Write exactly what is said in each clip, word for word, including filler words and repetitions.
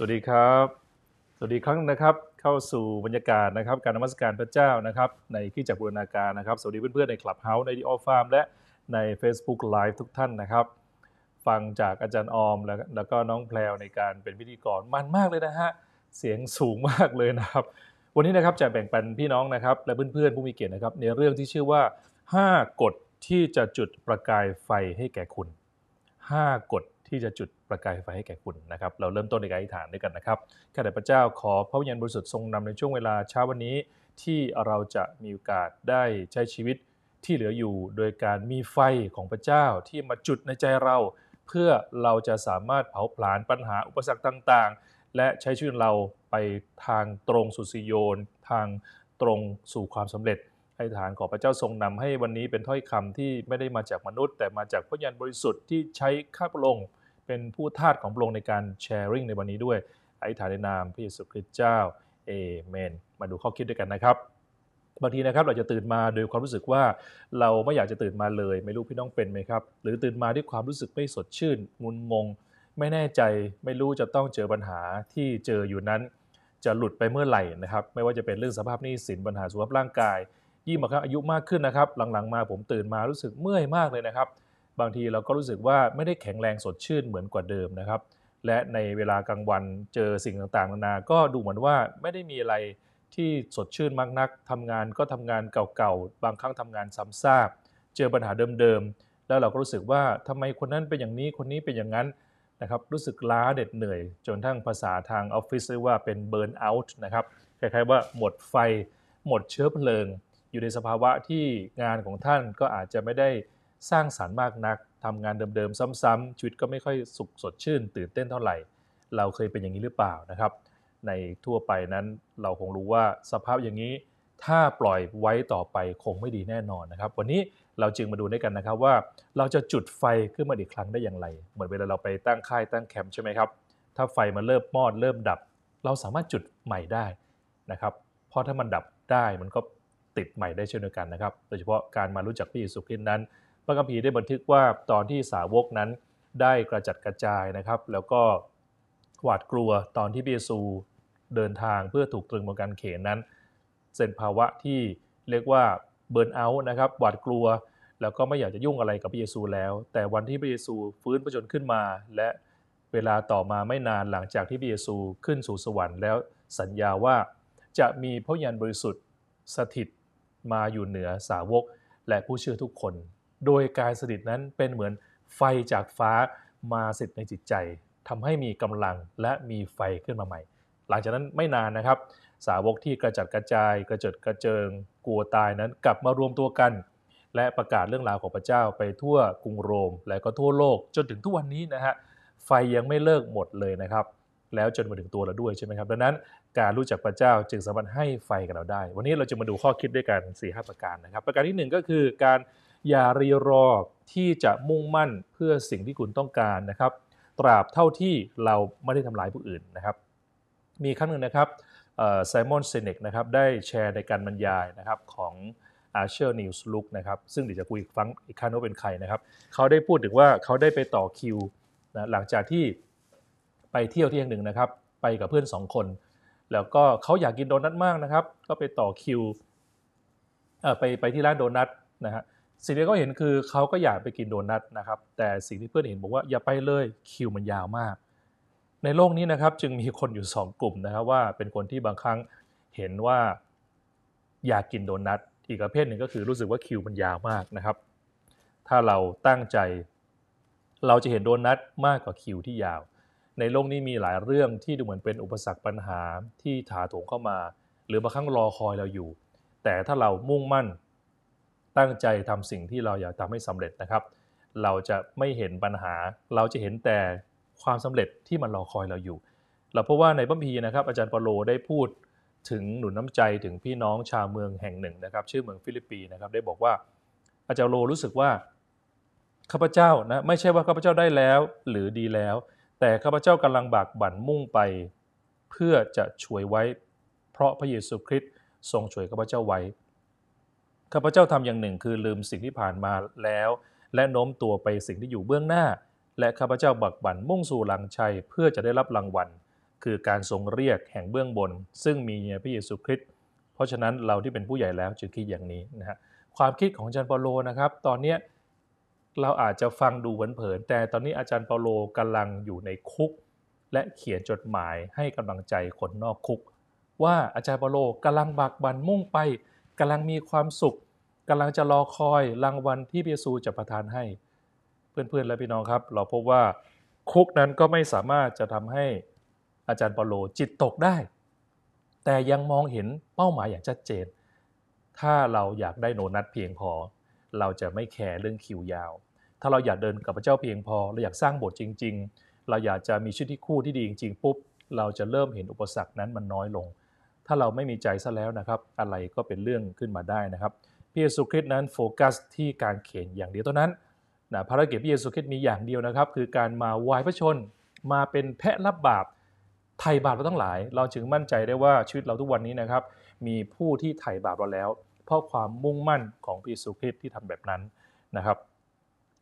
สวัสดีครับสวัสดีครั้งนะครับเข้าสู่บรรยากาศนะครับการนมัสการพระเจ้านะครับในที่จักรบูรณาการนะครับสวัสดีเพื่อนๆใน Clubhouse ใน The All Farm และใน Facebook Live ทุกท่านนะครับฟังจากอาจารย์ออมแล้วก็น้องแพรวในการเป็นพิธีกรมันมากเลยนะฮะเสียงสูงมากเลยนะครับวันนี้นะครับจะแบ่งปันพี่น้องนะครับและเพื่อนๆผู้มีเกียรตินะครับในเรื่องที่ชื่อว่าห้ากฎที่จะจุดประกายไฟให้แก่คุณห้ากฎที่จะจุดประกายไฟให้แก่คุณนะครับเราเริ่มต้นในการอธิษฐานด้วยกันนะครับข้าแต่พระเจ้าขอพระวิญญาณบริสุทธิ์ทรงนำในช่วงเวลาเช้าวันนี้ที่เราจะมีโอกาสได้ใช้ชีวิตที่เหลืออยู่โดยการมีไฟของพระเจ้าที่มาจุดในใจเราเพื่อเราจะสามารถเผาผลาญปัญหาอุปสรรคต่างๆและใช้ชีวิตเราไปทางตรงสู่ซิโยนทางตรงสู่ความสำเร็จอธิษฐานขอพระเจ้าทรงนำให้วันนี้เป็นถ้อยคำที่ไม่ได้มาจากมนุษย์แต่มาจากพระวิญญาณบริสุทธิ์ที่ใช้ข้าพระองค์เป็นผู้ทาสของพระองค์ในการแชร์ริ่งในวันนี้ด้วยอธิษฐานในนามพระเยซูคริสต์เจ้าเอเมนมาดูข้อคิดด้วยกันนะครับบางทีนะครับเราจะตื่นมาโดยความรู้สึกว่าเราไม่อยากจะตื่นมาเลยไม่รู้พี่น้องเป็นไหมครับหรือตื่นมาด้วยความรู้สึกไม่สดชื่นงุนงงไม่แน่ใจไม่รู้จะต้องเจอปัญหาที่เจออยู่นั้นจะหลุดไปเมื่อไหร่นะครับไม่ว่าจะเป็นเรื่องสภาพหนี้สินปัญหาสุขภาพร่างกายยิ่งมาครับอายุมากขึ้นนะครับหลังๆมาผมตื่นมารู้สึกเมื่อยมากเลยนะครับบางทีเราก็รู้สึกว่าไม่ได้แข็งแรงสดชื่นเหมือนกว่าเดิมนะครับและในเวลากลางวันเจอสิ่งต่างๆนานาก็ดูเหมือนว่าไม่ได้มีอะไรที่สดชื่นมากนักทำงานก็ทำงานเก่าๆบางครั้งทำงานซ้ำซากเจอปัญหาเดิมๆแล้วเราก็รู้สึกว่าทำไมคนนั้นเป็นอย่างนี้คนนี้เป็นอย่างนั้นนะครับรู้สึกล้าเหน็ดเหนื่อยจนทั้งภาษาทางออฟฟิศเรียกว่าเป็นเบิร์นเอาท์นะครับคล้ายๆว่าหมดไฟหมดเชื้อเพลิงอยู่ในสภาวะที่งานของท่านก็อาจจะไม่ได้สร้างสรรค์มากนักทำงานเดิมๆซ้ำๆชีวิตก็ไม่ค่อยสุขสดชื่นตื่นเต้นเท่าไหร่เราเคยเป็นอย่างนี้หรือเปล่านะครับในทั่วไปนั้นเราคงรู้ว่าสภาพอย่างนี้ถ้าปล่อยไว้ต่อไปคงไม่ดีแน่นอนนะครับวันนี้เราจึงมาดูด้วยกันนะครับว่าเราจะจุดไฟขึ้นมาอีกครั้งได้อย่างไรเหมือนเวลาเราไปตั้งค่ายตั้งแคมป์ใช่ไหมครับถ้าไฟมันเริ่มมอดเริ่มดับเราสามารถจุดใหม่ได้นะครับเพราะถ้ามันดับได้มันก็ติดใหม่ได้เช่นเดียวกันนะครับโดยเฉพาะการมารู้จักพระเยซูคริสต์นั้นพระคัมภีร์ได้บันทึกว่าตอนที่สาวกนั้นได้กระจัดกระจายนะครับแล้วก็หวาดกลัวตอนที่พระเยซูเดินทางเพื่อถูกตรึงบนกางเขนนั้นเป็นภาวะที่เรียกว่าเบิร์นเอาท์นะครับหวาดกลัวแล้วก็ไม่อยากจะยุ่งอะไรกับพระเยซูแล้วแต่วันที่พระเยซูฟื้นพระชนม์ขึ้นมาและเวลาต่อมาไม่นานหลังจากที่พระเยซูขึ้นสู่สวรรค์แล้วสัญญาว่าจะมีพระวิญญาณบริสุทธิ์สถิตมาอยู่เหนือสาวกและผู้เชื่อทุกคนโดยการสถิตนั้นเป็นเหมือนไฟจากฟ้ามาสถิตในจิตใจทำให้มีกำลังและมีไฟขึ้นมาใหม่หลังจากนั้นไม่นานนะครับสาวกที่กระจัดกระจายกระเจิดกระเจิงกลัวตายนั้นกลับมารวมตัวกันและประกาศเรื่องราวของพระเจ้าไปทั่วกรุงโรมและก็ทั่วโลกจนถึงทุกวันนี้นะฮะไฟยังไม่เลิกหมดเลยนะครับแล้วจนมาถึงตัวเราด้วยใช่ไหมครับดังนั้นการรู้จักพระเจ้าจึงสามารถให้ไฟกับเราได้วันนี้เราจะมาดูข้อคิดด้วยกัน สี่ถึงห้า ประการนะครับประการที่หนึ่งก็คือการอย่ารีรอที่จะมุ่งมั่นเพื่อสิ่งที่คุณต้องการนะครับตราบเท่าที่เราไม่ได้ทำร้ายผู้อื่นนะครับมีครั้งหนึ่งนะครับไซมอนเซเนกนะครับได้แชร์ในการบรรยายนะครับของอาร์เชอร์นิวส์ลุกนะครับซึ่งเดี๋ยวจะคุยฟังอีกครั้งว่าเป็นใครนะครับเขาได้พูดถึงว่าเขาได้ไปต่อคิวนะหลังจากที่ไปเที่ยวที่แห่งหนึ่งนะครับไปกับเพื่อนสองคนแล้วก็เขาอยากกินโดนัทมากนะครับก็ไปต่อคิวไปไปที่ร้านโดนัทนะฮะสิ่งที่เขาเห็นคือเขาก็อยากไปกินโดนัทนะครับแต่สิ่งที่เพื่อนเห็นบอกว่าอย่าไปเลยคิวมันยาวมากในโลกนี้นะครับจึงมีคนอยู่สองกลุ่มนะครับว่าเป็นคนที่บางครั้งเห็นว่าอยากกินโดนัทอีกประเภทหนึ่งก็คือรู้สึกว่าคิวมันยาวมากนะครับถ้าเราตั้งใจเราจะเห็นโดนัทมากกว่าคิวที่ยาวในโลกนี้มีหลายเรื่องที่ดูเหมือนเป็นอุปสรรคปัญหาที่ถาโถมเข้ามาหรือบางครั้งรอคอยเราอยู่แต่ถ้าเรามุ่งมั่นตั้งใจทำสิ่งที่เราอยากทำให้สำเร็จนะครับเราจะไม่เห็นปัญหาเราจะเห็นแต่ความสำเร็จที่มันรอคอยเราอยู่เราเพราะว่าในพระคัมภีร์นะครับอาจารย์เปาโลได้พูดถึงหนุนน้ำใจถึงพี่น้องชาวเมืองแห่งหนึ่งนะครับชื่อเมืองฟิลิปปีนะครับได้บอกว่าอาจารย์เปาโลรู้สึกว่าข้าพเจ้านะไม่ใช่ว่าข้าพเจ้าได้แล้วหรือดีแล้วแต่ข้าพเจ้ากำลังบากบั่นมุ่งไปเพื่อจะช่วยไว้เพราะพระเยซูคริสต์ทรงช่วยข้าพเจ้าไว้ข้าพเจ้าทำอย่างหนึ่งคือลืมสิ่งที่ผ่านมาแล้วและโน้มตัวไปสิ่งที่อยู่เบื้องหน้าและข้าพเจ้าบักบั่นมุ่งสู่หลังชัยเพื่อจะได้รับรางวัล คือการทรงเรียกแห่งเบื้องบนซึ่งมีในพระเยซูคริสต์เพราะฉะนั้นเราที่เป็นผู้ใหญ่แล้วจึงคิดอย่างนี้นะฮะความคิดของอาจารย์เปาโลนะครับตอนนี้เราอาจจะฟังดูเผินๆแต่ตอนนี้อาจารย์เปาโลกำลังอยู่ในคุกและเขียนจดหมายให้กำลังใจคนนอกคุกว่าอาจารย์เปาโลกำลังบากบั่นมุ่งไปกำลังมีความสุขกำลังจะรอคอยรางวัลที่พระเยซูจะประทานให้เพื่อนๆและพี่น้องครับเราพบว่าคุกนั้นก็ไม่สามารถจะทำให้อาจารย์เปาโลจิตตกได้แต่ยังมองเห็นเป้าหมายอย่างชัดเจนถ้าเราอยากได้โนนัสเพียงพอเราจะไม่แคร์เรื่องคิวยาวถ้าเราอยากเดินกับพระเจ้าเพียงพอเราอยากสร้างโบสถ์จริงๆเราอยากจะมีชีวิตที่คู่ที่ดีจริงๆปุ๊บเราจะเริ่มเห็นอุปสรรคนั้นมันน้อยลงถ้าเราไม่มีใจซะแล้วนะครับอะไรก็เป็นเรื่องขึ้นมาได้นะครับพระเยซูคริสต์นั้นโฟกัสที่การเขียนอย่างเดียวเท่านั้นนะภารกิจพระเยซูคริสต์มีอย่างเดียวนะครับคือการมาวายพระชนมาเป็นแพะรับบาปไถ่บาปเราทั้งหลายเราจึงมั่นใจได้ว่าชีวิตเราทุกวันนี้นะครับมีผู้ที่ไถ่บาปเราแล้วเพราะความมุ่งมั่นของพระเยซูคริสต์ที่ทำแบบนั้นนะครับ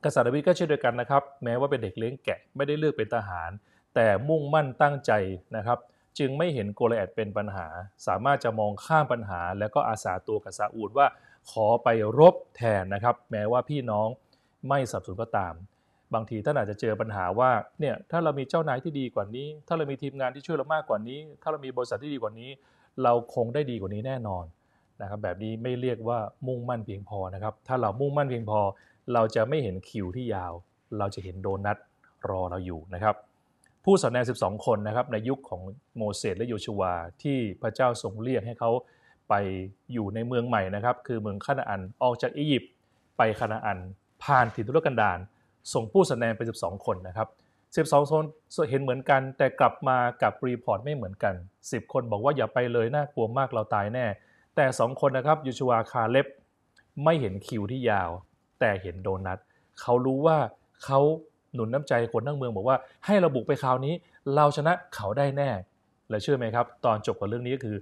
กษัตริย์ดาวิดก็เช่นเดียวกันนะครับแม้ว่าเป็นเด็กเลี้ยงแกะไม่ได้เลือกเป็นทหารแต่มุ่งมั่นตั้งใจนะครับจึงไม่เห็นโกลิอาธเป็นปัญหาสามารถจะมองข้ามปัญหาแล้วก็อาสาตัวกับซาอูลว่าขอไปรบแทนนะครับแม้ว่าพี่น้องไม่สนับสนุนก็ตามบางทีท่านอาจจะเจอปัญหาว่าเนี่ยถ้าเรามีเจ้านายที่ดีกว่านี้ถ้าเรามีทีมงานที่ช่วยเรามากกว่านี้ถ้าเรามีบริษัทที่ดีกว่านี้เราคงได้ดีกว่านี้แน่นอนนะครับแบบนี้ไม่เรียกว่ามุ่งมั่นเพียงพอนะครับถ้าเรามุ่งมั่นเพียงพอเราจะไม่เห็นคิวที่ยาวเราจะเห็นโดนัทรอเราอยู่นะครับผู้สอนแนวสิบสองคนนะครับในยุคของโมเสสและโยชูวาที่พระเจ้าทรงเรียกให้เขาไปอยู่ในเมืองใหม่นะครับคือเมืองคานาอันออกจากอียิปต์ไปคานาอันผ่านถิ่นทุรกันดารส่งผู้สอนแนวไปสิบสองคนนะครับสิบสองคนเห็นเหมือนกันแต่กลับมากับรีพอร์ตไม่เหมือนกันสิบคนบอกว่าอย่าไปเลยน่ากลัวมากเราตายแน่แต่สองคนนะครับโยชูวาคาเลบไม่เห็นคิวที่ยาวแต่เห็นโดนัทเขารู้ว่าเขาหนุนน้ำใจคนทั้งเมืองบอกว่าให้เราบุกไปคราวนี้เราชนะเขาได้แน่และเชื่อไหมครับตอนจบกับเรื่องนี้ก็คือ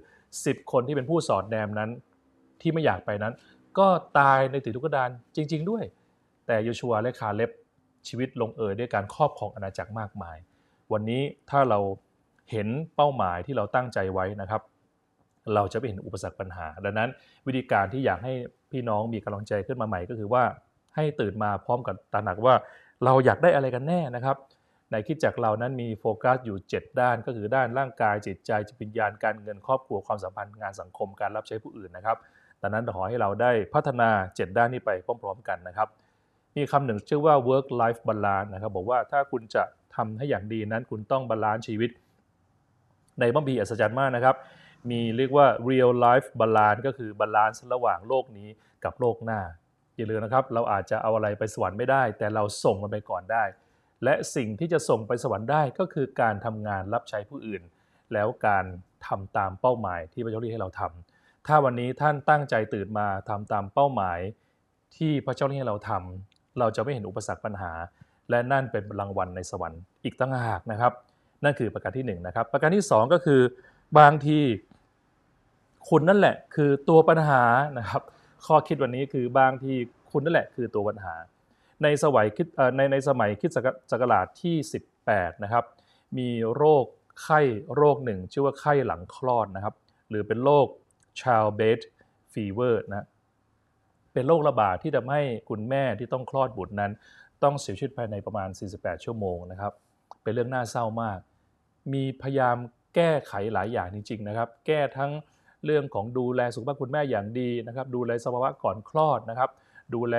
สิบคนที่เป็นผู้สอดแนมนั้นที่ไม่อยากไปนั้นก็ตายในถิ่นทุรกันดารจริงๆด้วยแต่โยชูวาและคาเลบชีวิตลงเอยด้วยการครอบครองอาณาจักรมากมายวันนี้ถ้าเราเห็นเป้าหมายที่เราตั้งใจไว้นะครับเราจะไม่เห็นอุปสรรคปัญหาดังนั้นวิธีการที่อยากให้พี่น้องมีกำลังใจขึ้นมาใหม่ก็คือว่าให้ตื่นมาพร้อมกับตระหนักว่าเราอยากได้อะไรกันแน่นะครับในคิดจักเรานั้นมีโฟกัสอยู่เจ็ดด้านก็คือด้านร่างกายจิตใจจิตวิญญาณการเงินครอบครัวความสัมพันธ์งานสังคมการรับใช้ผู้อื่นนะครับดังนั้นขอให้เราได้พัฒนาเจ็ดด้านนี้ไปพร้อมๆกันนะครับมีคำหนึ่งชื่อว่า work life balance นะครับบอกว่าถ้าคุณจะทำให้อย่างดีนั้นคุณต้องบาลานซ์ชีวิตในบัมบีอัศจรรย์มากนะครับมีเรียกว่า real life balance ก็คือบาลานซ์ระหว่างโลกนี้กับโลกหน้าอย่าลืมนะครับเราอาจจะเอาอะไรไปสวรรค์ไม่ได้แต่เราส่งมันไปก่อนได้และสิ่งที่จะส่งไปสวรรค์ได้ก็คือการทำงานรับใช้ผู้อื่นแล้วการทำตามเป้าหมายที่พระเจ้าเรียกให้เราทำถ้าวันนี้ท่านตั้งใจตื่นมาทำตามเป้าหมายที่พระเจ้าเรียกให้เราทำเราจะไม่เห็นอุปสรรคปัญหาและนั่นเป็นรางวัลในสวรรค์อีกต่างหากนะครับนั่นคือประการที่หนึ่งนะครับประการที่สองก็คือบางทีคุณนั่นแหละคือตัวปัญหานะครับข้อคิดวันนี้คือบางทีคุณนั่นแหละคือตัวปัญหาในสมัยคิดในในสมัยคริสตศักราชที่สิบแปดนะครับมีโรคไข้โรคหนึ่งชื่อว่าไข้หลังคลอดนะครับหรือเป็นโรค childbed fever นะเป็นโรคระบาด ท, ที่ทำให้คุณแม่ที่ต้องคลอดบุตรนั้นต้องเสียชีวิตภายในประมาณสี่สิบแปดชั่วโมงนะครับเป็นเรื่องน่าเศร้ามากมีพยายามแก้ไขหลายอย่างจริงๆนะครับแก้ทั้งเรื่องของดูแลสุขภาพคุณแม่อย่างดีนะครับดูแลสภาวะก่อนคลอดนะครับดูแล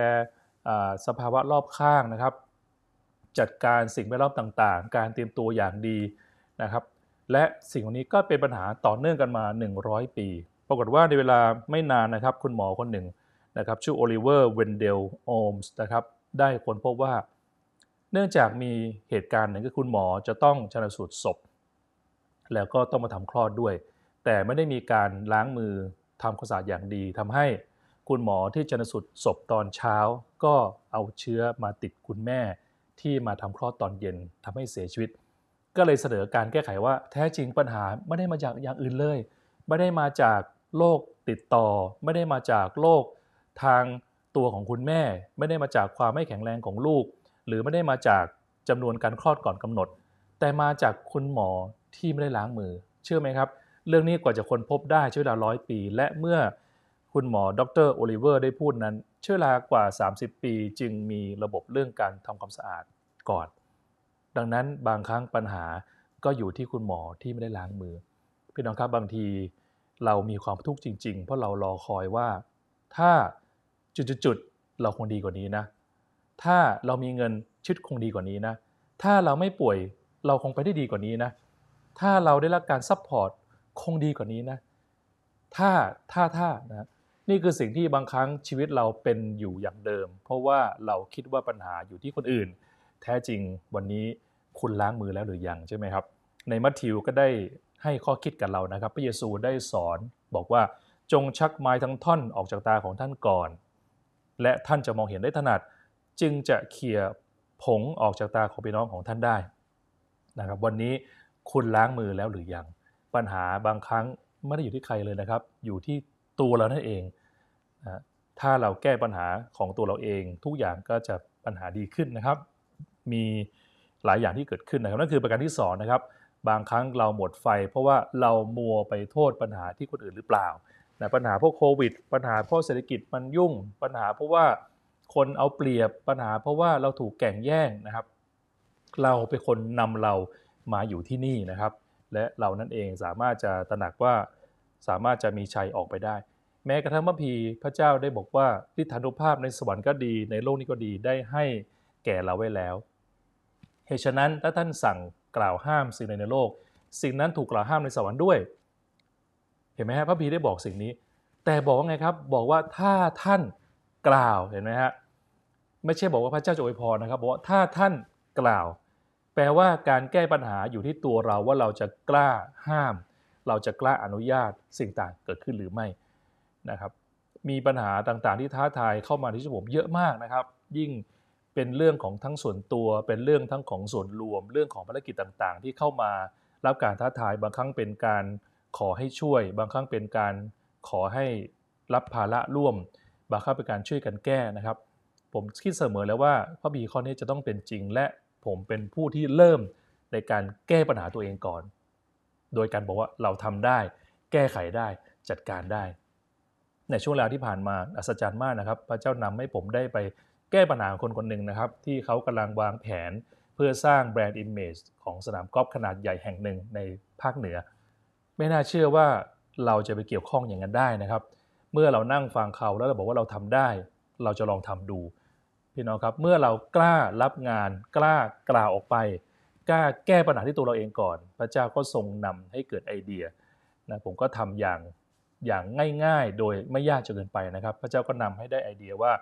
สภาวะรอบข้างนะครับจัดการสิ่งแวดล้อมต่างๆการเตรียมตัวอย่างดีนะครับและสิ่งเหล่านี้ก็เป็นปัญหาต่อเนื่องกันมาหนึ่งร้อยปีปรากฏว่าในเวลาไม่นานนะครับคุณหมอคนหนึ่งนะครับชื่อโอลิเวอร์เวนเดลโอมส์นะครับได้ค้นพบว่าเนื่องจากมีเหตุการณ์หนึ่งคือคุณหมอจะต้องชันสูตรศพแล้วก็ต้องมาทำคลอดด้วยแต่ไม่ได้มีการล้างมือทำความสะอาดอย่างดีทำให้คุณหมอที่ชันสูตรศพตอนเช้าก็เอาเชื้อมาติดคุณแม่ที่มาทำคลอดตอนเย็นทำให้เสียชีวิตก็เลยเสนอการแก้ไขว่าแท้จริงปัญหาไม่ได้มาจากอย่างอื่นเลยไม่ได้มาจากโรคติดต่อไม่ได้มาจากโรคทางตัวของคุณแม่ไม่ได้มาจากความไม่แข็งแรงของลูกหรือไม่ได้มาจากจำนวนการคลอดก่อนกำหนดแต่มาจากคุณหมอ ที่ไม่ได้ล้างมือเชื่อไหมครับเรื่องนี้กว่าจะค้นพบได้ใช้เวลาร้อยปีและเมื่อคุณหมอดรโอลิเวอร์ได้พูดนั้นใช้เวลากว่าสามสิบปีจึงมีระบบเรื่องการทำความสะอาดก่อนดังนั้นบางครั้งปัญหาก็อยู่ที่คุณหมอที่ไม่ได้ล้างมือพี่น้องครับบางทีเรามีความทุกข์จริงๆเพราะเรารอคอยว่าถ้าจุดๆเราคงดีกว่านี้นะถ้าเรามีเงินชีวิตคงดีกว่านี้นะถ้าเราไม่ป่วยเราคงไปได้ดีกว่านี้นะถ้าเราได้รับการซัพพอร์ตคงดีกว่านี้นะถ้าถ้าถ้านะนี่คือสิ่งที่บางครั้งชีวิตเราเป็นอยู่อย่างเดิมเพราะว่าเราคิดว่าปัญหาอยู่ที่คนอื่นแท้จริงวันนี้คุณล้างมือแล้วหรือยังใช่ไหมครับในมัทธิวก็ได้ให้ข้อคิดกับเรานะครับพระเยซูได้สอนบอกว่าจงชักไม้ทั้งท่อนออกจากตาของท่านก่อนและท่านจะมองเห็นได้ถนัดจึงจะเขี่ยผงออกจากตาของพี่น้องของท่านได้นะครับวันนี้คุณล้างมือแล้วหรือยังปัญหาบางครั้งไม่ได้อยู่ที่ใครเลยนะครับอยู่ที่ตัวเรานั่นเองนะถ้าเราแก้ปัญหาของตัวเราเองทุกอย่างก็จะปัญหาดีขึ้นนะครับมีหลายอย่างที่เกิดขึ้นนะครับนั่นคือประการที่สองนะครับบางครั้งเราหมดไฟเพราะว่าเรามัวไปโทษปัญหาที่คนอื่นหรือเปล่านะปัญหาพวกโควิดปัญหาเพราะเศรษฐกิจมันยุ่งปัญหาเพราะว่าคนเอาเปรียบปัญหาเพราะว่าเราถูกแก่งแย่งนะครับเราเป็นคนนำเรามาอยู่ที่นี่นะครับและเรานั่นเองสามารถจะตระหนักว่าสามารถจะมีชัยออกไปได้แม้กระทั่งพระพีพระเจ้าได้บอกว่าฤทธานุภาพในสวรรค์ก็ดีในโลกนี้ก็ดีได้ให้แก่เราไว้แล้วเหตุฉะนั้นถ้าท่านสั่งกล่าวห้ามสิ่งใดในโลกสิ่งนั้นถูกกล่าวห้ามในสวรรค์ด้วยเห็นไหมฮะพระพีได้บอกสิ่งนี้แต่บอกว่าไงครับบอกว่าถ้าท่านกล่าวเห็นไหมฮะไม่ใช่บอกว่าพระเจ้าจะอวยพรนะครับบอกว่าถ้าท่านกล่าวแปลว่าการแก้ปัญหาอยู่ที่ตัวเราว่าเราจะกล้าห้ามเราจะกล้าอนุญาตสิ่งต่างเกิดขึ้นหรือไม่นะครับมีปัญหาต่างๆที่ท้าทายเข้ามาที่ชีวิตผมเยอะมากนะครับยิ่งเป็นเรื่องของทั้งส่วนตัวเป็นเรื่องทั้งของส่วนรวมเรื่องของภารกิจต่างๆที่เข้ามารับการท้าทายบางครั้งเป็นการขอให้ช่วยบางครั้งเป็นการขอให้รับภาระร่วมบางครั้งเป็นการช่วยกันแก้นะครับผมคิดเสมอแล้วว่าข้อบีข้อนี้จะต้องเป็นจริงและผมเป็นผู้ที่เริ่มในการแก้ปัญหาตัวเองก่อนโดยการบอกว่าเราทำได้แก้ไขได้จัดการได้ในช่วงเวลาที่ผ่านมาอัศจรรย์มากนะครับพระเจ้านำให้ผมได้ไปแก้ปัญหาคนคนหนึ่งนะครับที่เขากำลังวางแผนเพื่อสร้างแบรนด์อิมเมจของสนามกอล์ฟขนาดใหญ่แห่งหนึ่งในภาคเหนือไม่น่าเชื่อว่าเราจะไปเกี่ยวข้องอย่างนั้นได้นะครับเมื่อเรานั่งฟังเขาแล้วเราบอกว่าเราทำได้เราจะลองทำดูพี่น้องครับเมื่อเรากล้ารับงานกล้ากล่าวออกไปกล้าแก้ปัญหาที่ตัวเราเองก่อนพระเจ้าก็ทรงนำให้เกิดไอเดียนะผมก็ทำอย่างอย่างง่ายๆโดยไม่ยากจนเกินไปนะครับพระเจ้าก็นำให้ได้ไอเดียว่า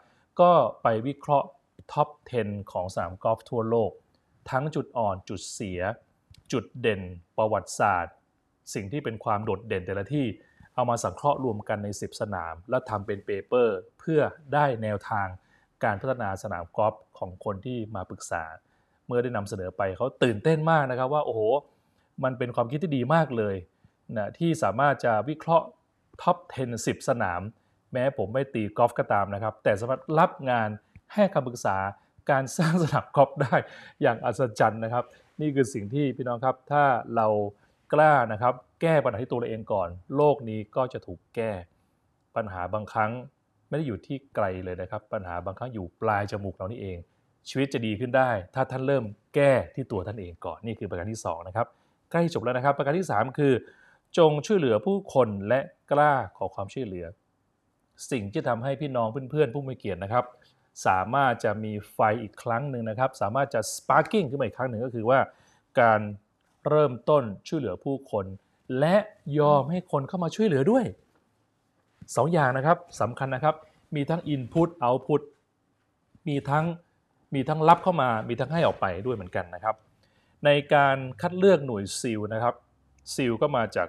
ก็ไปวิเคราะห์ท็อปสิบของสนามกอล์ฟทั่วโลกทั้งจุดอ่อนจุดเสียจุดเด่นประวัติศาสตร์สิ่งที่เป็นความโดดเด่นแต่ละที่เอามาสังเคราะห์รวมกันในสิบสนามแล้วทำเป็นเปเปอร์เพื่อได้แนวทางการพัฒนาสนามกอล์ฟของคนที่มาปรึกษาเมื่อได้นำเสนอไปเขาตื่นเต้นมากนะครับว่าโอ้โหมันเป็นความคิดที่ดีมากเลยนะที่สามารถจะวิเคราะห์ท็อปสิบ สิบสนามแม้ผมไม่ตีกอล์ฟก็ตามนะครับแต่สามารถรับงานให้คำปรึกษาการสร้างสนามกอล์ฟได้อย่างอัศจรรย์นะครับนี่คือสิ่งที่พี่น้องครับถ้าเรากล้านะครับแก้ปัญหาที่ตัวเราเองก่อนโลกนี้ก็จะถูกแก้ปัญหาบางครั้งไม่ได้อยู่ที่ไกลเลยนะครับปัญหาบางครั้งอยู่ปลายจมูกเรานี่เองชีวิตจะดีขึ้นได้ถ้าท่านเริ่มแก้ที่ตัวท่านเองก่อนนี่คือประการที่สองนะครับใกล้จบแล้วนะครับประการที่สามคือจงช่วยเหลือผู้คนและกล้าขอความช่วยเหลือสิ่งที่ทำให้พี่น้องเพื่อนๆผู้มีเกียรตินะครับสามารถจะมีไฟอีกครั้งหนึ่งนะครับสามารถจะ sparking ขึ้นมาอีกครั้งหนึ่งก็คือว่าการเริ่มต้นช่วยเหลือผู้คนและยอมให้คนเข้ามาช่วยเหลือด้วยสองอย่างนะครับสำคัญนะครับมีทั้ง input output มีทั้งมีทั้งรับเข้ามามีทั้งให้ออกไปด้วยเหมือนกันนะครับในการคัดเลือกหน่วยซีลนะครับซีลก็มาจาก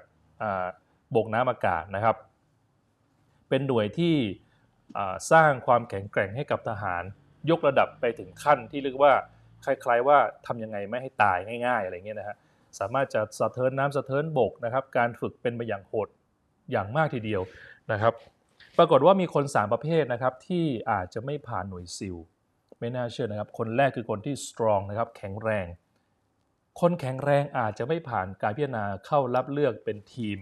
บกน้ำอากาศนะครับเป็นหน่วยที่สร้างความแข็งแกร่งให้กับทหารยกระดับไปถึงขั้นที่เรียกว่าคล้ายๆว่าทำยังไงไม่ให้ตายง่ายๆอะไรเงี้ยนะฮะสามารถจะสะเทินน้ำสะเทินบกนะครับการฝึกเป็นไปอย่างโหดอย่างมากทีเดียวนะครับปรากฏว่ามีคนสามประเภทนะครับที่อาจจะไม่ผ่านหน่วยซิลไม่น่าเชื่อนะครับคนแรกคือคนที่ strong นะครับแข็งแรง คนแข็งแรงอาจจะไม่ผ่านการพิจารณาเข้ารับเลือกเป็นทีม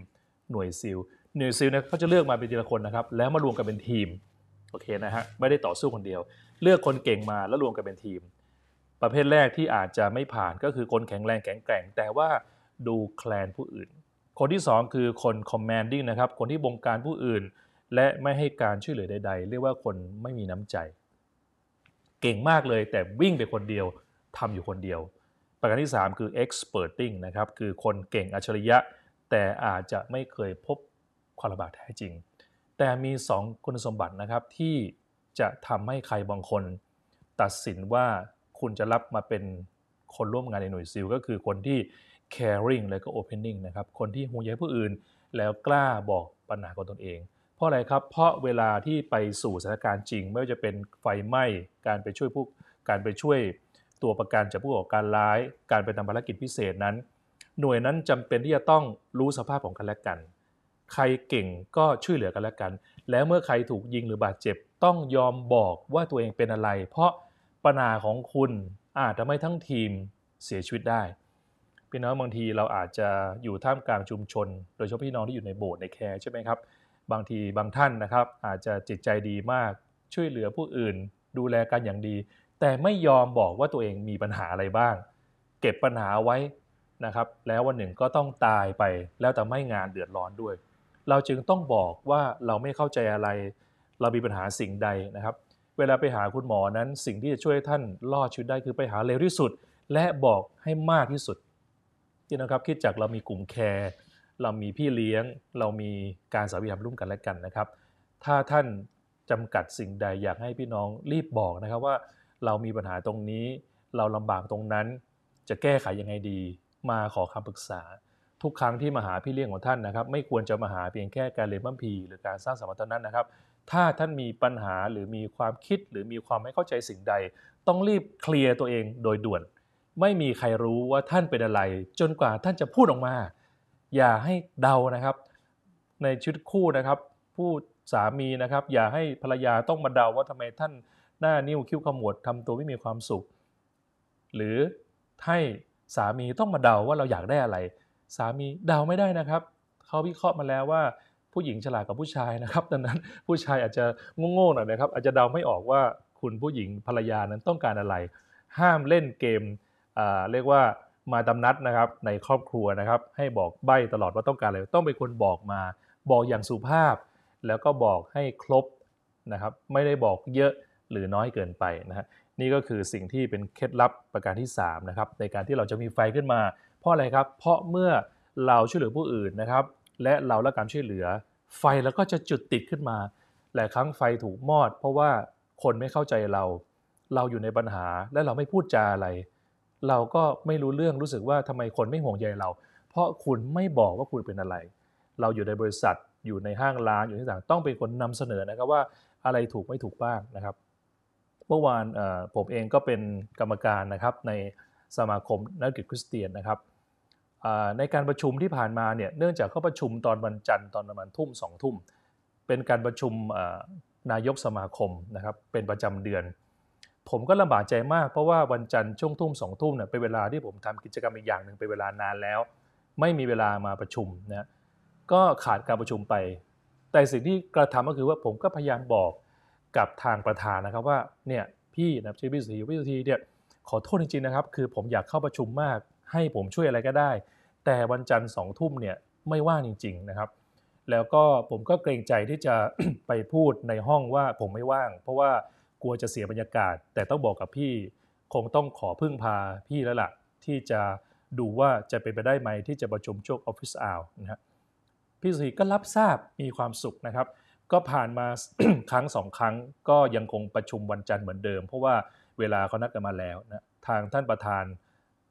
หน่วยซิลหน่วยซิลเนี่ยเขาจะเลือกมาเป็นทีละคนนะครับแล้วมารวมกันเป็นทีมโอเคนะฮะไม่ได้ต่อสู้คนเดียวเลือกคนเก่งมาแล้วรวมกันเป็นทีมประเภทแรกที่อาจจะไม่ผ่านก็คือคนแข็งแรงแข็งแกร่งแต่ว่าดูแคลนผู้อื่นคนที่สองคือคน commanding นะครับคนที่บงการผู้อื่นและไม่ให้การช่วยเหลือใดๆเรียกว่าคนไม่มีน้ำใจเก่งมากเลยแต่วิ่งไปคนเดียวทำอยู่คนเดียวประการที่สามคือ experting นะครับคือคนเก่งอัจฉริยะแต่อาจจะไม่เคยพบความลำบากแท้จริงแต่มีสองคุณสมบัตินะครับที่จะทำให้ใครบางคนตัดสินว่าคุณจะรับมาเป็นคนร่วมงานในหน่วยซิลก็คือคนที่ caring แล้วก็ opening นะครับคนที่ห่วงใยผู้อื่นแล้วกล้าบอกปัญหาของตนเองเพราะอะไรครับเพราะเวลาที่ไปสู่สถานการณ์จริงไม่ว่าจะเป็นไฟไหม้การไปช่วยผู้การไปช่วยตัวประกันจากผู้ก่อการร้ายการไปทำภารกิจพิเศษนั้นหน่วยนั้นจำเป็นที่จะต้องรู้สภาพของกันและกันใครเก่งก็ช่วยเหลือกันและกันแล้วเมื่อใครถูกยิงหรือบาดเจ็บต้องยอมบอกว่าตัวเองเป็นอะไรเพราะปัญหาของคุณอาจทำให้ทั้งทีมเสียชีวิตได้พี่น้องบางทีเราอาจจะอยู่ท่ามกลางชุมชนโดยเฉพาะพี่น้องที่อยู่ในโบสถ์ในแคร์ใช่ไหมครับบางทีบางท่านนะครับอาจจะจิตใจดีมากช่วยเหลือผู้อื่นดูแลกันอย่างดีแต่ไม่ยอมบอกว่าตัวเองมีปัญหาอะไรบ้างเก็บปัญหาไว้นะครับแล้ววันหนึ่งก็ต้องตายไปแล้วทำให้งานเดือดร้อนด้วยเราจึงต้องบอกว่าเราไม่เข้าใจอะไรเรามีปัญหาสิ่งใดนะครับเวลาไปหาคุณหมอนั้นสิ่งที่จะช่วยท่านรอดชีวิตได้คือไปหาเร็วที่สุดและบอกให้มากที่สุดนี่นะครับคิดจากเรามีกลุ่มแคร์เรามีพี่เลี้ยงเรามีการสาวิธรรมร่วมกันและกันนะครับถ้าท่านจำกัดสิ่งใดอยากให้พี่น้องรีบบอกนะครับว่าเรามีปัญหาตรงนี้เราลำบากตรงนั้นจะแก้ไขยังไงดีมาขอคำปรึกษาทุกครั้งที่มาหาพี่เลี้ยงของท่านนะครับไม่ควรจะมาหาเพียงแค่การเลี้ยงมั่มพีหรือการสร้างสมรรถนั้นนะครับถ้าท่านมีปัญหาหรือมีความคิดหรือมีความไม่เข้าใจสิ่งใดต้องรีบเคลียร์ตัวเองโดยด่วนไม่มีใครรู้ว่าท่านเป็นอะไรจนกว่าท่านจะพูดออกมาอย่าให้เดานะครับในชีวิตคู่นะครับผู้สามีนะครับอย่าให้ภรรยาต้องมาเดาว่าทำไมท่านหน้านิ้วคิ้วขมวดทำตัวไม่มีความสุขหรือให้สามีต้องมาเดาว่าเราอยากได้อะไรสามีเดาไม่ได้นะครับเขาวิเคราะห์มาแล้วว่าผู้หญิงฉลาดกว่าผู้ชายนะครับดังนั้นผู้ชายอาจจะโง่ๆหน่อยนะครับอาจจะเดาไม่ออกว่าคุณผู้หญิงภรรยานั้นต้องการอะไรห้ามเล่นเกมอ่าเรียกว่ามาตามนัดนะครับในครอบครัวนะครับให้บอกใบ้ตลอดว่าต้องการอะไรต้องเป็นคนบอกมาบอกอย่างสุภาพแล้วก็บอกให้ครบนะครับไม่ได้บอกเยอะหรือน้อยเกินไปนะฮะนี่ก็คือสิ่งที่เป็นเคล็ดลับประการที่สามนะครับในการที่เราจะมีไฟขึ้นมาเพราะอะไรครับเพราะเมื่อเราช่วยเหลือผู้อื่นนะครับและเราละการช่วยเหลือไฟแล้วก็จะจุดติดขึ้นมาหลายครั้งไฟถูกมอดเพราะว่าคนไม่เข้าใจเราเราอยู่ในปัญหาและเราไม่พูดจาอะไรเราก็ไม่รู้เรื่องรู้สึกว่าทำไมคนไม่ห่วงใยเราเพราะคุณไม่บอกว่าคุณเป็นอะไรเราอยู่ในบริษัทอยู่ในห้างร้านอยู่ที่ต่างต้องเป็นคนนำเสนอนะครับว่าอะไรถูกไม่ถูกบ้างนะครับเมื่อวานผมเองก็เป็นกรรมการนะครับในสมาคมนักกิจคริสเตียนนะครับในการประชุมที่ผ่านมาเนี่ยเนื่องจากเขาประชุมตอนวันจันทร์ตอนประมาณทุ่มสองทุ่มเป็นการประชุมนายกสมาคมนะครับเป็นประจำเดือนผมก็ลำบากใจมากเพราะว่าวันจันทร์ช่วงทุ่มสองทุ่มเนี่ยเป็นเวลาที่ผมทำกิจกรรมอีกอย่างหนึ่งเป็นเวลานานแล้วไม่มีเวลามาประชุมนะก็ขาดการประชุมไปแต่สิ่งที่กระทำก็คือว่าผมก็พยายามบอกกับทางประธานนะครับว่าเนี่ยพี่นะชื่อพี่สุธีพี่สุธีเนี่ยขอโทษจริงๆนะครับคือผมอยากเข้าประชุมมากให้ผมช่วยอะไรก็ได้แต่วันจันทร์สองทุ่มเนี่ยไม่ว่างจริงๆนะครับแล้วก็ผมก็เกรงใจที่จะ ไปพูดในห้องว่าผมไม่ว่างเพราะว่ากลัวจะเสียบรรยากาศแต่ต้องบอกกับพี่คงต้องขอพึ่งพาพี่แล้วล่ะที่จะดูว่าจะเป็นไปได้ไหมที่จะประชุมช่วงออฟฟิศเอาท์นะฮะพี่สุธีก็รับทราบมีความสุขนะครับก็ผ่านมา ครั้งสองครั้งก็ยังคงประชุมวันจันทร์เหมือนเดิมเพราะว่าเวลาเขานัดกันมาแล้วนะทางท่านประธาน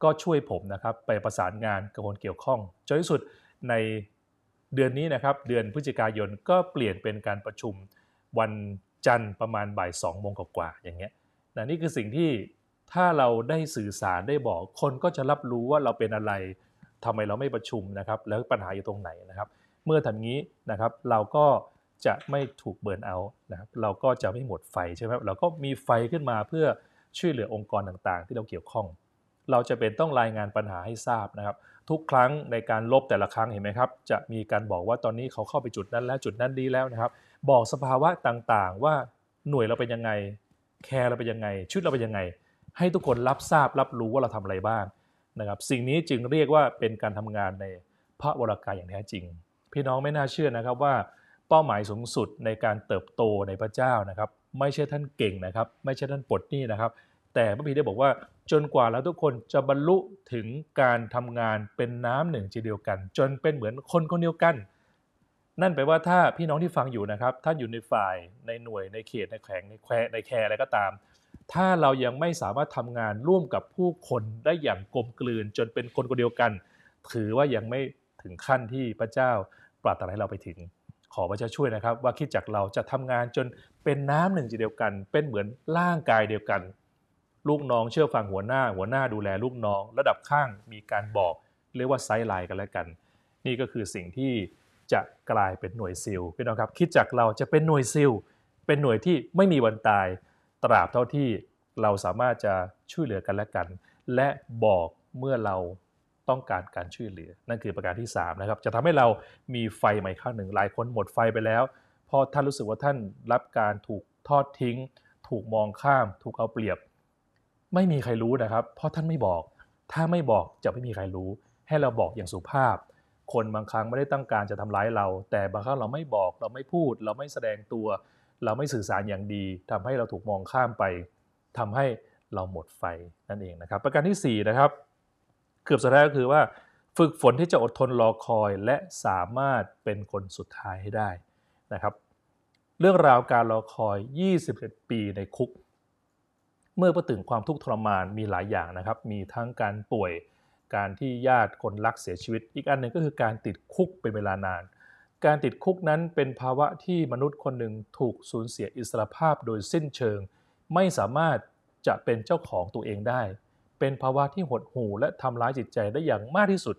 ก็ช่วยผมนะครับไปประสานงานกับคนเกี่ยวข้องจนที่สุดในเดือนนี้นะครับเดือนพฤศจิกายนก็เปลี่ยนเป็นการประชุมวันจันทร์ประมาณบ่ายสองโมงกว่าอย่างเงี้ยนะนี่คือสิ่งที่ถ้าเราได้สื่อสารได้บอกคนก็จะรับรู้ว่าเราเป็นอะไรทำไมเราไม่ประชุมนะครับแล้วปัญหาอยู่ตรงไหนนะครับเมื่อทำงี้นะครับเราก็จะไม่ถูกเบิร์นเอาท์นะครับเราก็จะไม่หมดไฟใช่ไหมเราก็มีไฟขึ้นมาเพื่อช่วยเหลือองค์กรต่างๆที่เราเกี่ยวข้อง เราจะเป็นต้องรายงานปัญหาให้ทราบนะครับทุกครั้งในการลบแต่ละครั้งเห็นไหมครับจะมีการบอกว่าตอนนี้เขาเข้าไปจุดนั้นแล้วจุดนั้นดีแล้วนะครับบอกสภาวะต่างๆว่าหน่วยเราเป็นยังไงแคร์เราเป็นยังไงชุดเราเป็นยังไงให้ทุกคนรับทราบรับรู้ว่าเราทำอะไรบ้างนะครับสิ่งนี้จึงเรียกว่าเป็นการทำงานในพระวรกายอย่างแท้จริงพี่น้องไม่น่าเชื่อนะครับว่าเป้าหมายสูงสุดในการเติบโตในพระเจ้านะครับไม่ใช่ท่านเก่งนะครับไม่ใช่ท่านปลดหนี้นะครับแต่พระบิดาได้บอกว่าจนกว่าเราทุกคนจะบรรลุถึงการทำงานเป็นน้ำหนึ่งใจเดียวกันจนเป็นเหมือนคนคนเดียวกันนั่นแปลว่าถ้าพี่น้องที่ฟังอยู่นะครับท่านอยู่ในฝ่ายในหน่วยในเขตในแขวงในแควในแคร์อะไรก็ตามถ้าเรายังไม่สามารถทำงานร่วมกับผู้คนได้อย่างกลมกลืนจนเป็นคนคนเดียวกันถือว่ายังไม่ถึงขั้นที่พระเจ้าปรารถนาให้เราไปถึงขอพระเจ้าช่วยนะครับว่าคริสตจักรเราจะทำงานจนเป็นน้ำหนึ่งใจเดียวกันเป็นเหมือนร่างกายเดียวกันลูกน้องเชื่อฟังหัวหน้าหัวหน้าดูแลลูกน้องระดับข้างมีการบอกเรียกว่าไซด์ไลน์กันแล้วกันนี่ก็คือสิ่งที่จะกลายเป็นหน่วยซิลพี่น้องครับคิดจากเราจะเป็นหน่วยซิลเป็นหน่วยที่ไม่มีวันตายตราบเท่าที่เราสามารถจะช่วยเหลือกันและกันและบอกเมื่อเราต้องการการช่วยเหลือนั่นคือประการที่สามนะครับจะทำให้เรามีไฟใหม่ข้างหนึ่งหลายคนหมดไฟไปแล้วพอท่านรู้สึกว่าท่านรับการถูกทอดทิ้งถูกมองข้ามถูกเอาเปรียบไม่มีใครรู้นะครับเพราะท่านไม่บอกถ้าไม่บอกจะไม่มีใครรู้ให้เราบอกอย่างสุภาพคนบางครั้งไม่ได้ตั้งการจะทำร้ายเราแต่บางครั้งเราไม่บอกเราไม่พูดเราไม่แสดงตัวเราไม่สื่อสารอย่างดีทำให้เราถูกมองข้ามไปทำให้เราหมดไฟนั่นเองนะครับประการที่สี่นะครับเกือบสุดท้ายก็คือว่าฝึกฝนที่จะอดทนรอคอยและสามารถเป็นคนสุดท้ายให้ได้นะครับเรื่องราวการรอคอยยี่สิบเอ็ดปีในคุกเมื่อพูดถึงความทุกข์ทรมานมีหลายอย่างนะครับมีทั้งการป่วยการที่ญาติคนรักเสียชีวิตอีกอันหนึ่งก็คือการติดคุกเป็นเวลานานการติดคุกนั้นเป็นภาวะที่มนุษย์คนหนึ่งถูกสูญเสียอิสรภาพโดยสิ้นเชิงไม่สามารถจะเป็นเจ้าของตัวเองได้เป็นภาวะที่หดหู่และทำร้ายจิตใจได้อย่างมากที่สุด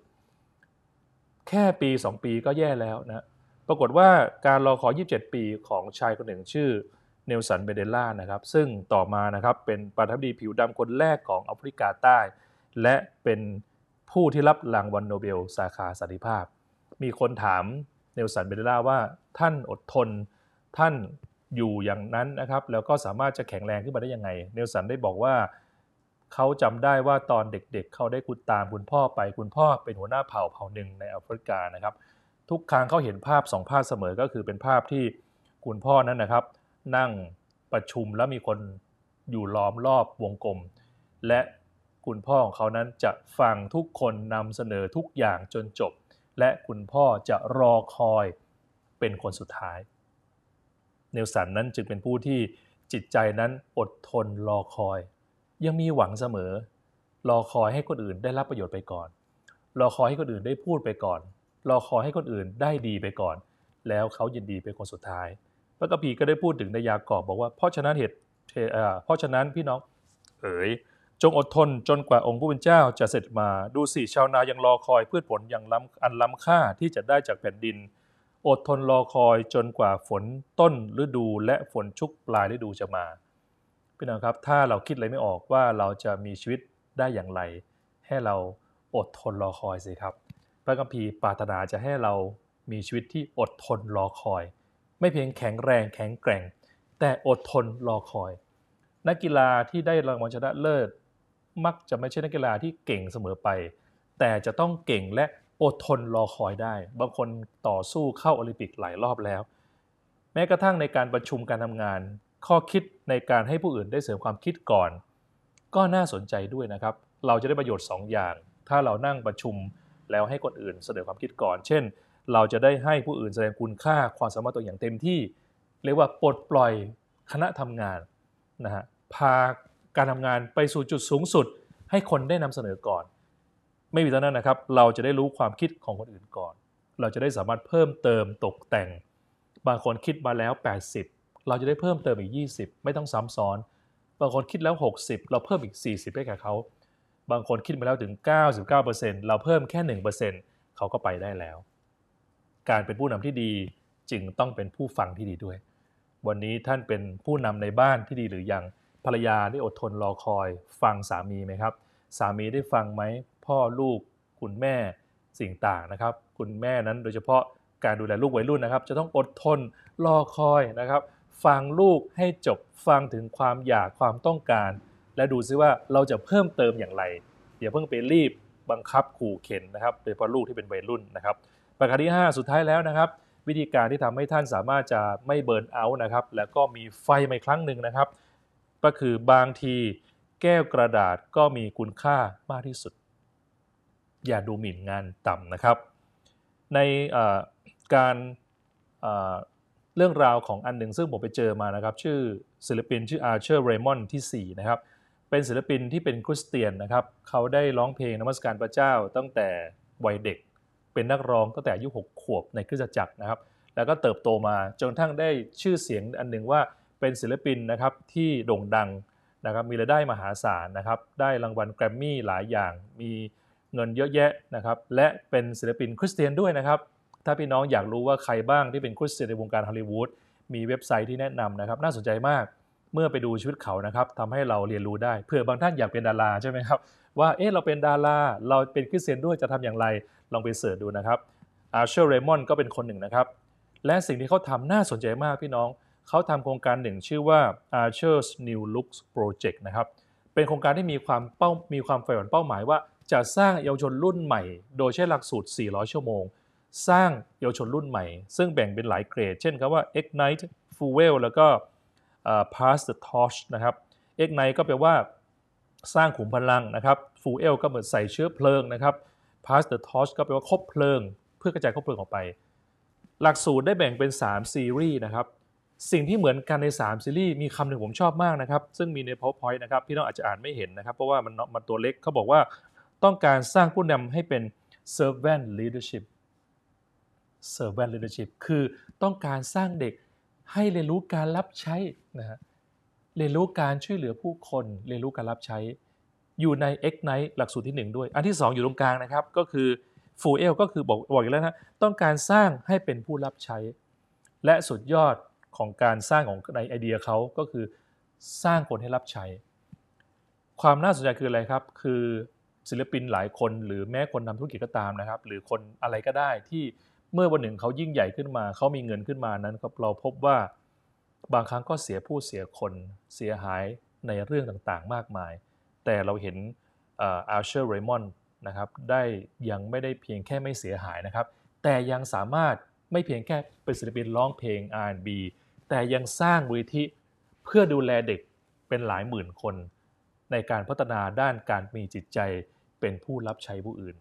แค่ปีสองปีก็แย่แล้วนะปรากฏว่าการรอคอยยี่สิบเจ็ดปีของชายคนหนึ่งชื่อเนลสัน เมเดลานะครับซึ่งต่อมานะครับเป็นประธานาธิบดีผิวดำคนแรกของแอฟริกาใต้และเป็นผู้ที่รับรางวัลโนเบลสาขาสันติภาพมีคนถามเนลสัน เมเดลาว่าท่านอดทนท่านอยู่อย่างนั้นนะครับแล้วก็สามารถจะแข็งแรงขึ้นมาได้ยังไงเนลสันได้บอกว่าเขาจำได้ว่าตอนเด็กๆ เ, เขาได้คุดตามคุณพ่อไปคุณพ่อเป็นหัวหน้าเผ่าเผ่าหนึ่งในแอฟริกานะครับทุกครั้งเขาเห็นภาพสองภาพเสมอก็คือเป็นภาพที่คุณพ่อนั้นนะครับนั่งประชุมแล้วมีคนอยู่ล้อมรอบวงกลมและคุณพ่อของเขานั้นจะฟังทุกคนนำเสนอทุกอย่างจนจบและคุณพ่อจะรอคอยเป็นคนสุดท้ายเนลสันนั้นจึงเป็นผู้ที่จิตใจนั้นอดทนรอคอยยังมีหวังเสมอรอคอยให้คนอื่นได้รับประโยชน์ไปก่อนรอคอยให้คนอื่นได้พูดไปก่อนรอคอยให้คนอื่นได้ดีไปก่อนแล้วเขายินดีเป็นคนสุดท้ายพระคัมภีร์ก็ได้พูดถึงในยากอบบอกว่าเพราะฉะนั้นเหตุเพราะฉะนั้นพี่น้องเอ๋ยจงอดทนจนกว่าองค์ผู้เป็นเจ้าจะเสร็จมาดูสิชาวนายังรอคอยพืชผลอย่างล้ำอันล้ำค่าที่จะได้จากแผ่นดินอดทนรอคอยจนกว่าฝนต้นฤดูและฝนชุกปลายฤดูจะมาพี่น้องครับถ้าเราคิดอะไรไม่ออกว่าเราจะมีชีวิตได้อย่างไรให้เราอดทนรอคอยสิครับพระคัมภีร์ปรารถนาจะให้เรามีชีวิตที่อดทนรอคอยไม่เพียงแข็งแรงแข็งแกร่งแต่อดทนรอคอยนักกีฬาที่ได้รางวัลชนะเลิศมักจะไม่ใช่นักกีฬาที่เก่งเสมอไปแต่จะต้องเก่งและอดทนรอคอยได้บางคนต่อสู้เข้าโอลิมปิกหลายรอบแล้วแม้กระทั่งในการประชุมการทำงานข้อคิดในการให้ผู้อื่นได้เสริมความคิดก่อนก็น่าสนใจด้วยนะครับเราจะได้ประโยชน์สองอย่างถ้าเรานั่งประชุมแล้วให้คนอื่นเสนอความคิดก่อนเช่นเราจะได้ให้ผู้อื่นแสดงคุณค่าความสามารถตัวอย่างเต็มที่เรียกว่าปลดปล่อยคณะทำงานนะฮะพาการทำงานไปสู่จุดสูงสุดให้คนได้นำเสนอก่อนไม่มีเท่านั้นนะครับเราจะได้รู้ความคิดของคนอื่นก่อนเราจะได้สามารถเพิ่มเติมตกแต่งบางคนคิดมาแล้วแปดสิบเราจะได้เพิ่มเติมอีกยี่สิบไม่ต้องซ้ำซ้อนบางคนคิดแล้วหกสิบเราเพิ่มอีกสี่สิบให้แก่เขาบางคนคิดมาแล้วถึง เก้าสิบเก้าเปอร์เซ็นต์ เราเพิ่มแค่ หนึ่งเปอร์เซ็นต์ เขาก็ไปได้แล้วการเป็นผู้นำที่ดีจึงต้องเป็นผู้ฟังที่ดีด้วยวันนี้ท่านเป็นผู้นำในบ้านที่ดีหรือยังภรรยาได้อดทนรอคอยฟังสามีไหมครับ สามีได้ฟังไหมพ่อลูกคุณแม่สิ่งต่างนะครับคุณแม่นั้นโดยเฉพาะการดูแลลูกวัยรุ่นนะครับจะต้องอดทนรอคอยนะครับฟังลูกให้จบฟังถึงความอยากความต้องการและดูซิว่าเราจะเพิ่มเติมอย่างไรอย่าเพิ่งไปรีบบังคับขู่เข็นนะครับโดยเฉพาะลูกที่เป็นวัยรุ่นนะครับประการที่ห้าสุดท้ายแล้วนะครับวิธีการที่ทำให้ท่านสามารถจะไม่เบิร์นเอาท์นะครับแล้วก็มีไฟใหม่ครั้งหนึ่งนะครับก็คือบางทีแก้วกระดาษก็มีคุณค่ามากที่สุดอย่าดูหมิ่นงานต่ำนะครับในการเรื่องราวของอันหนึ่งซึ่งผมไปเจอมานะครับชื่อศิลปินชื่ออาร์เชอร์เรมอนด์ที่สี่นะครับเป็นศิลปินที่เป็นคริสเตียนนะครับเขาได้ร้องเพลงนมัสการพระเจ้าตั้งแต่วัยเด็กเป็นนักร้องตั้งแต่อายุหกขวบในคริสตจักรนะครับแล้วก็เติบโตมาจนทั้งได้ชื่อเสียงอันหนึ่งว่าเป็นศิลปินนะครับที่โด่งดังนะครับมีรายได้มหาศาลนะครับได้รางวัลแกรมมี่หลายอย่างมีเงินเยอะแยะนะครับและเป็นศิลปินคริสเตียนด้วยนะครับถ้าพี่น้องอยากรู้ว่าใครบ้างที่เป็นคริสเตียนในวงการฮอลลีวูดมีเว็บไซต์ที่แนะนำนะครับน่าสนใจมากเมื่อไปดูชีวิตเขานะครับทำให้เราเรียนรู้ได้เผื่อบางท่านอยากเป็นดาราใช่ไหมครับว่าเอ๊ะเราเป็นดาราเราเป็นคริสเตียนด้วยจะทำอย่างไรลองไปเสิร์ชดูนะครับอาร์เชอร์ เรมอนด์ก็เป็นคนหนึ่งนะครับและสิ่งที่เขาทำน่าสนใจมากพี่น้องเขาทำโครงการหนึ่งชื่อว่า Archer's New Looks Project นะครับเป็นโครงการที่มีความเป้ามีความใฝ่ฝันเป้าหมายว่าจะสร้างเยาวชนรุ่นใหม่โดยใช้หลักสูตรสี่ร้อยชั่วโมงสร้างเยาวชนรุ่นใหม่ซึ่งแบ่งเป็นหลายเกรดเช่นคำว่า Ignite Fuel แล้วก็ Pass the Torch นะครับ Ignite ก็แปลว่าสร้างขุมพลังนะครับ Fuel ก็เหมือนใส่เชื้อเพลิงนะครับ Pass the Torch ก็แปลว่าคบเพลิงเพื่อกระจายคบเพลิงออกไปหลักสูตรได้แบ่งเป็นสามซีรีส์นะครับสิ่งที่เหมือนกันในสามซีรีส์มีคำหนึ่งผมชอบมากนะครับซึ่งมีใน PowerPoint นะครับพี่น้องอาจจะอ่านไม่เห็นนะครับเพราะว่ามันมันตัวเล็กเขาบอกว่าต้องการสร้างผู้นำให้เป็น servant leadership servant leadership คือต้องการสร้างเด็กให้เรียนรู้การรับใช้นะฮะเรียนรู้การช่วยเหลือผู้คนเรียนรู้การรับใช้อยู่ใน Ignite หลักสูตรที่หนึ่งด้วยอันที่สองอยู่ตรงกลางนะครับก็คือ Fuel ก็คือบอกบอกอีกแล้วนะต้องการสร้างให้เป็นผู้รับใช้และสุดยอดของการสร้างของในไอเดียเขาก็คือสร้างคนให้รับใช้ความน่าสนใจคืออะไรครับคือศิลปินหลายคนหรือแม้คนทำธุรกิจก็ตามนะครับหรือคนอะไรก็ได้ที่เมื่อวันหนึ่งเขายิ่งใหญ่ขึ้นมาเขามีเงินขึ้นมานั้นเราพบว่าบางครั้งก็เสียผู้เสียคนเสียหายในเรื่องต่างๆมากมายแต่เราเห็นอาร์เชอร์ เรมอนด์นะครับได้ยังไม่ได้เพียงแค่ไม่เสียหายนะครับแต่ยังสามารถไม่เพียงแค่เป็นศิลปินร้องเพลง อาร์ แอนด์ บี แต่ยังสร้างมูลนิธิเพื่อดูแลเด็กเป็นหลายหมื่นคนในการพัฒนาด้านการมีจิตใจเป็นผู้รับใช้ผู้อื่น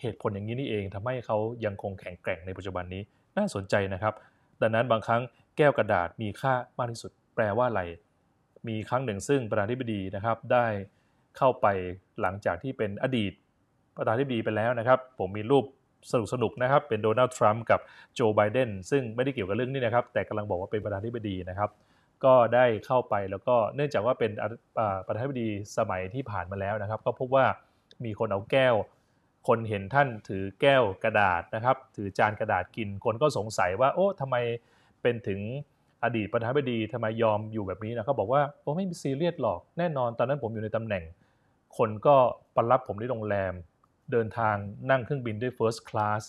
เหตุผลอย่างนี้นี่เองทำให้เขายังคงแข็งแกร่งในปัจจุบันนี้น่าสนใจนะครับดังนั้นบางครั้งแก้วกระดาษมีค่ามากที่สุดแปลว่าอะไรมีครั้งหนึ่งซึ่งประธานาธิบดีนะครับได้เข้าไปหลังจากที่เป็นอดีตประธานาธิบดีไปแล้วนะครับผมมีรูปสนุกสนุกนะครับเป็นโดนัลด์ทรัมป์กับโจไบเดนซึ่งไม่ได้เกี่ยวกับเรื่องนี้นะครับแต่กำลังบอกว่าเป็นประธานาธิบดีนะครับก็ได้เข้าไปแล้วก็เนื่องจากว่าเป็นประธานาธิบดีสมัยที่ผ่านมาแล้วนะครับก็พบว่ามีคนเอาแก้วคนเห็นท่านถือแก้วกระดาษนะครับถือจานกระดาษกินคนก็สงสัยว่าโอ้ทำไมเป็นถึงอดีตประธานาธิบดีทำไมยอมอยู่แบบนี้นะเขาบอกว่าโอ้ไม่มีซีเรียสหรอกแน่นอนตอนนั้นผมอยู่ในตำแหน่งคนก็ปรับผมที่โรงแรมเดินทางนั่งเครื่องบินด้วย First Class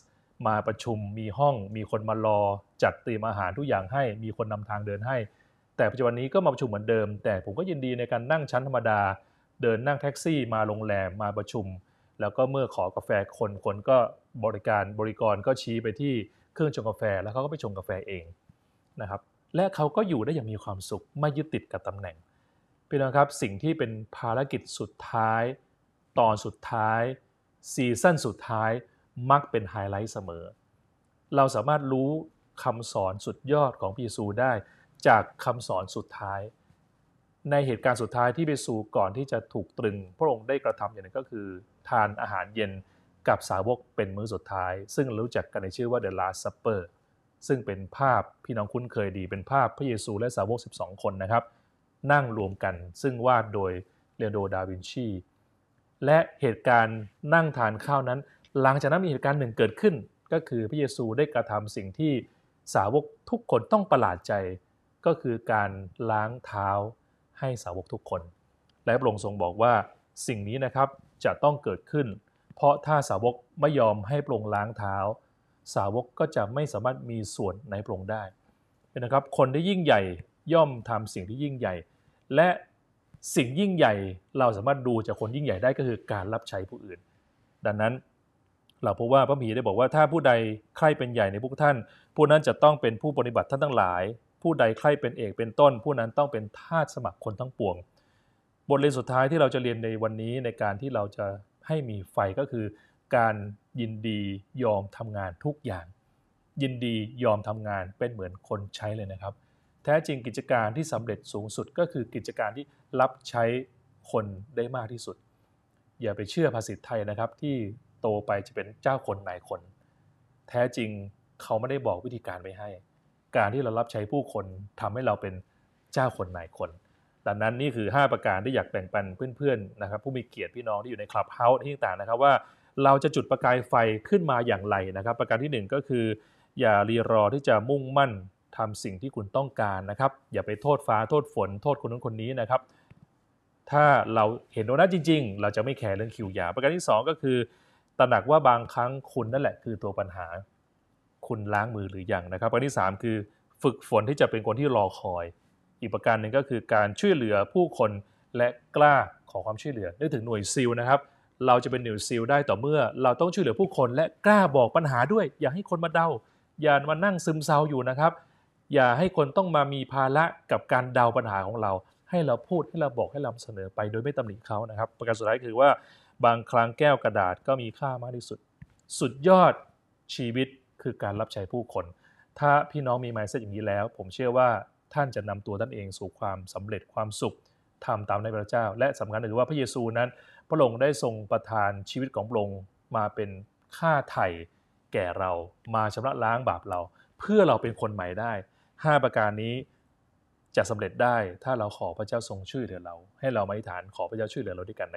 มาประชุมมีห้องมีคนมารอจัดเตรียมอาหารทุกอย่างให้มีคนนำทางเดินให้แต่ปัจจุบันนี้ก็มาประชุมเหมือนเดิมแต่ผมก็ยินดีในการนั่งชั้นธรรมดาเดินนั่งแท็กซี่มาโรงแรมมาประชุมแล้วก็เมื่อขอกาแฟคนคนก็บริการบริกรก็ชี้ไปที่เครื่องชงกาแฟแล้วเขาก็ไปชงกาแฟเองนะครับและเขาก็อยู่ได้อย่างมีความสุขไม่ยึดติดกับตำแหน่งพี่น้องครับสิ่งที่เป็นภารกิจสุดท้ายตอนสุดท้ายซีซั่นสุดท้ายมักเป็นไฮไลท์เสมอเราสามารถรู้คำสอนสุดยอดของพระเยซูได้จากคำสอนสุดท้ายในเหตุการณ์สุดท้ายที่พระเยซูก่อนที่จะถูกตรึงพระองค์ได้กระทำอย่างนั้นก็คือทานอาหารเย็นกับสาวกเป็นมื้อสุดท้ายซึ่งรู้จักกันในชื่อว่า The Last Supper ซึ่งเป็นภาพพี่น้องคุ้นเคยดีเป็นภาพพระเยซูและสาวกสิบสองคนนะครับนั่งรวมกันซึ่งวาดโดยเลโอ ดาวินชีและเหตุการณ์นั่งทานข้าวนั้นหลังจากนั้นมีเหตุการณ์หนึ่งเกิดขึ้นก็คือพระเยซูได้กระทำสิ่งที่สาวกทุกคนต้องประหลาดใจก็คือการล้างเท้าให้สาวกทุกคนและพระองค์ทรงบอกว่า สิ่งนี้นะครับจะต้องเกิดขึ้นเพราะถ้าสาวกไม่ยอมให้พระองค์ล้างเท้าสาวกก็จะไม่สามารถมีส่วนในพระองค์ได้นะครับคนที่ยิ่งใหญ่ย่อมทำสิ่งที่ยิ่งใหญ่และสิ่งยิ่งใหญ่เราสามารถดูจากคนยิ่งใหญ่ได้ก็คือการรับใช้ผู้อื่นดังนั้นเราพบว่าพระมีได้บอกว่าถ้าผู้ใดใคร่เป็นใหญ่ในพวกท่านผู้นั้นจะต้องเป็นผู้ปฏิบัติท่านทั้งหลายผู้ใดใคร่เป็นเอกเป็นต้นผู้นั้นต้องเป็นทาสสมัครคนทั้งปวงบทเรียนสุดท้ายที่เราจะเรียนในวันนี้ในการที่เราจะให้มีไฟก็คือการยินดียอมทำงานทุกอย่างยินดียอมทำงานเป็นเหมือนคนใช้เลยนะครับแท้จริงกิจการที่สำเร็จสูงสุดก็คือกิจการที่รับใช้คนได้มากที่สุดอย่าไปเชื่อภาษิตไทยนะครับที่โตไปจะเป็นเจ้าคนนายคนแท้จริงเขาไม่ได้บอกวิธีการไว้ให้การที่เรารับใช้ผู้คนทำให้เราเป็นเจ้าคนนายคนดังนั้นนี่คือห้าประการที่อยากแบ่งปันเพื่อนๆนะครับผู้มีเกียรติพี่น้องที่อยู่ในคลับเฮาส์ที่ต่างๆนะครับว่าเราจะจุดประกายไฟขึ้นมาอย่างไรนะครับประการที่หนึ่งก็คืออย่ารีรอที่จะมุ่งมั่นทำสิ่งที่คุณต้องการนะครับอย่าไปโทษฟ้าโทษฝนโทษคนนั้นคนนี้นะครับถ้าเราเห็นโดนัทจริงๆเราจะไม่แคร์เรื่องคิวยาวประการที่สองก็คือตระหนักว่าบางครั้งคุณนั่นแหละคือตัวปัญหาคุณล้างมือหรือยังนะครับประการที่สามคือฝึกฝนที่จะเป็นคนที่รอคอยอีกประการหนึ่งก็คือการช่วยเหลือผู้คนและกล้าขอความช่วยเหลือนึกถึงหน่วยซีลนะครับเราจะเป็นหน่วยซีลได้ต่อเมื่อเราต้องช่วยเหลือผู้คนและกล้าบอกปัญหาด้วยอย่าให้คนมาเดาอย่ามานั่งซึมเศร้าอยู่นะครับอย่าให้คนต้องมามีภาระกับการเดาปัญหาของเราให้เราพูดให้เราบอกให้เราเสนอไปโดยไม่ตำหนิเขานะครับประการสุดท้ายคือว่าบางครั้งแก้วกระดาษก็มีค่ามากที่สุดสุดยอดชีวิตคือการรับใช้ผู้คนถ้าพี่น้องมี mindset อย่างนี้แล้วผมเชื่อว่าท่านจะนำตัวท่านเองสู่ความสำเร็จความสุขทำตามในพระเจ้าและสำคัญก็คือว่าพระเยซูนั้นพระองค์ได้ทรงประทานชีวิตของพระองค์มาเป็นค่าไถ่แก่เรามาชำระล้างบาปเราเพื่อเราเป็นคนใหม่ได้ห้าประการนี้จะสำเร็จได้ถ้าเราขอพระเจ้าทรงช่วยเหลือเราให้เราอธิษฐานขอพระเจ้าช่วยเหลือเราด้วยกัน